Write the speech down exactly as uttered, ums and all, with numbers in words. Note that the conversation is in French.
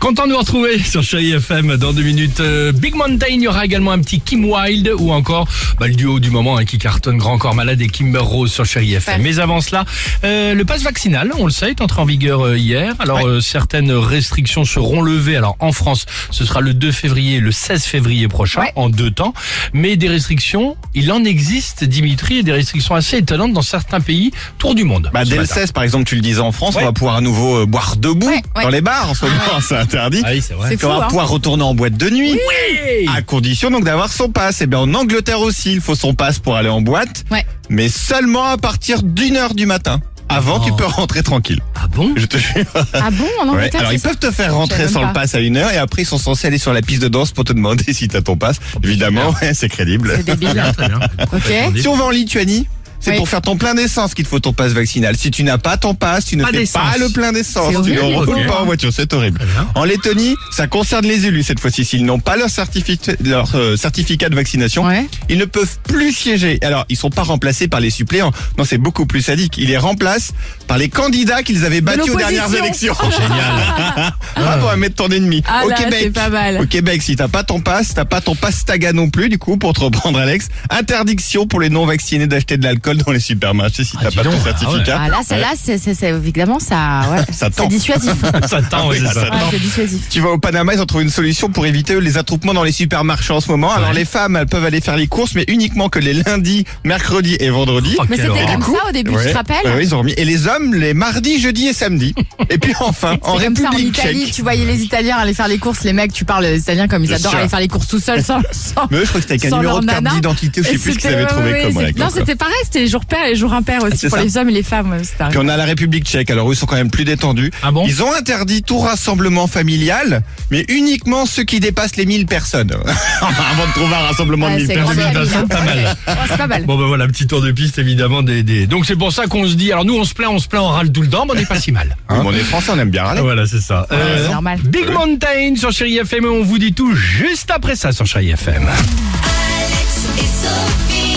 Content de vous retrouver sur Chérie F M dans deux minutes. Euh, Big Mountain, il y aura également un petit Kim Wild ou encore bah, le duo du moment hein, qui cartonne Grand Corps Malade et Kimberose sur Chérie F M. Ouais. Mais avant cela, euh, le pass vaccinal, on le sait, est entré en vigueur euh, hier. Alors ouais. euh, certaines restrictions seront levées. Alors en France, ce sera le deux février et le seize février prochain, ouais. en deux temps. Mais des restrictions, il en existe, Dimitri, et des restrictions assez étonnantes dans certains pays tour du monde. Bah, dès matin. le seize, par exemple, tu le disais en France, ouais. on va pouvoir à nouveau euh, boire debout ouais, ouais. dans les bars en ce moment. Ah, ça. Interdit. Ah oui, c'est vrai. C'est fou, on va hein. pouvoir retourner en boîte de nuit, oui à condition donc d'avoir son pass. Et bien en Angleterre aussi, il faut son pass pour aller en boîte, ouais. mais seulement à partir d'une heure du matin. Avant, oh. tu peux rentrer tranquille. Ah bon ? Je te jure. Ah bon ? En Angleterre, ouais. Alors ils peuvent te faire rentrer sans le pass à une heure et après ils sont censés aller sur la piste de danse pour te demander si t'as ton pass. Évidemment, ouais, c'est crédible. C'est débile. Okay. Si on va en Lituanie. C'est oui. pour faire ton plein d'essence qu'il te faut ton pass vaccinal. Si tu n'as pas ton pass, tu ne pas fais pas le plein d'essence. Tu ne roules okay. pas en voiture, c'est horrible. En Lettonie, ça concerne les élus cette fois-ci. S'ils n'ont pas leur, certifi... leur euh, certificat de vaccination, ouais. ils ne peuvent plus siéger. Alors, ils ne sont pas remplacés par les suppléants. Non, c'est beaucoup plus sadique. Ils les remplacent par les candidats qu'ils avaient battus aux dernières élections. Oh, génial. Bravo à mettre ton ennemi. Ah au, là, Québec, pas mal. au Québec, si tu n'as pas ton pass, tu n'as pas ton pass Taga non plus. Du coup, pour te reprendre Alex, interdiction pour les non-vaccinés d'acheter de l'alcool dans les supermarchés si ah, t'as pas donc, ton certificat. Ah, ouais. ah là, celle-là, c'est, c'est, c'est, évidemment, ça, ouais, ça c'est dissuasif. ça tend, oui, ça, ça, ça tend. C'est dissuasif. Tu vas au Panama, ils ont trouvé une solution pour éviter les attroupements dans les supermarchés en ce moment. Ouais. Alors, les femmes, elles peuvent aller faire les courses, mais uniquement que les lundis, mercredis et vendredis. Oh, mais c'était horreur. comme ça au début, ouais. je te rappelle. Ouais, ouais, ils ont remis. Et les hommes, les mardis, jeudis et samedis. Et puis, enfin, en République tchèque. Comme ça, en Italie, tchèque. tu voyais les Italiens aller faire les courses. Les mecs, tu parles italien comme ils adorent aller faire les courses tout seuls sans. Mais je crois que c'était avec un numéro de carte d'identité, je sais plus ce qu'ils avaient trouvé comme. Non, c'était pareil. C'était jour père et jour impair aussi ah, pour ça. les hommes et les femmes. Puis on a la République tchèque, alors eux ils sont quand même plus détendus. Ah bon ? Ils ont interdit tout rassemblement familial, mais uniquement ceux qui dépassent les mille personnes. Avant de trouver un rassemblement ah, de mille personnes, c'est pas mal. Oh, c'est pas mal. Bon ben voilà, petit tour de piste évidemment. Des, des... Donc c'est pour ça qu'on se dit, alors nous on se plaint, on se plaint, on râle tout le temps, mais on n'est pas si mal. Hein, on est français, on aime bien râler. Voilà, c'est ça. Ouais, euh, c'est normal. Big Mountain sur Chérie F M, on vous dit tout juste après ça sur Chérie F M. Alex et Sophie.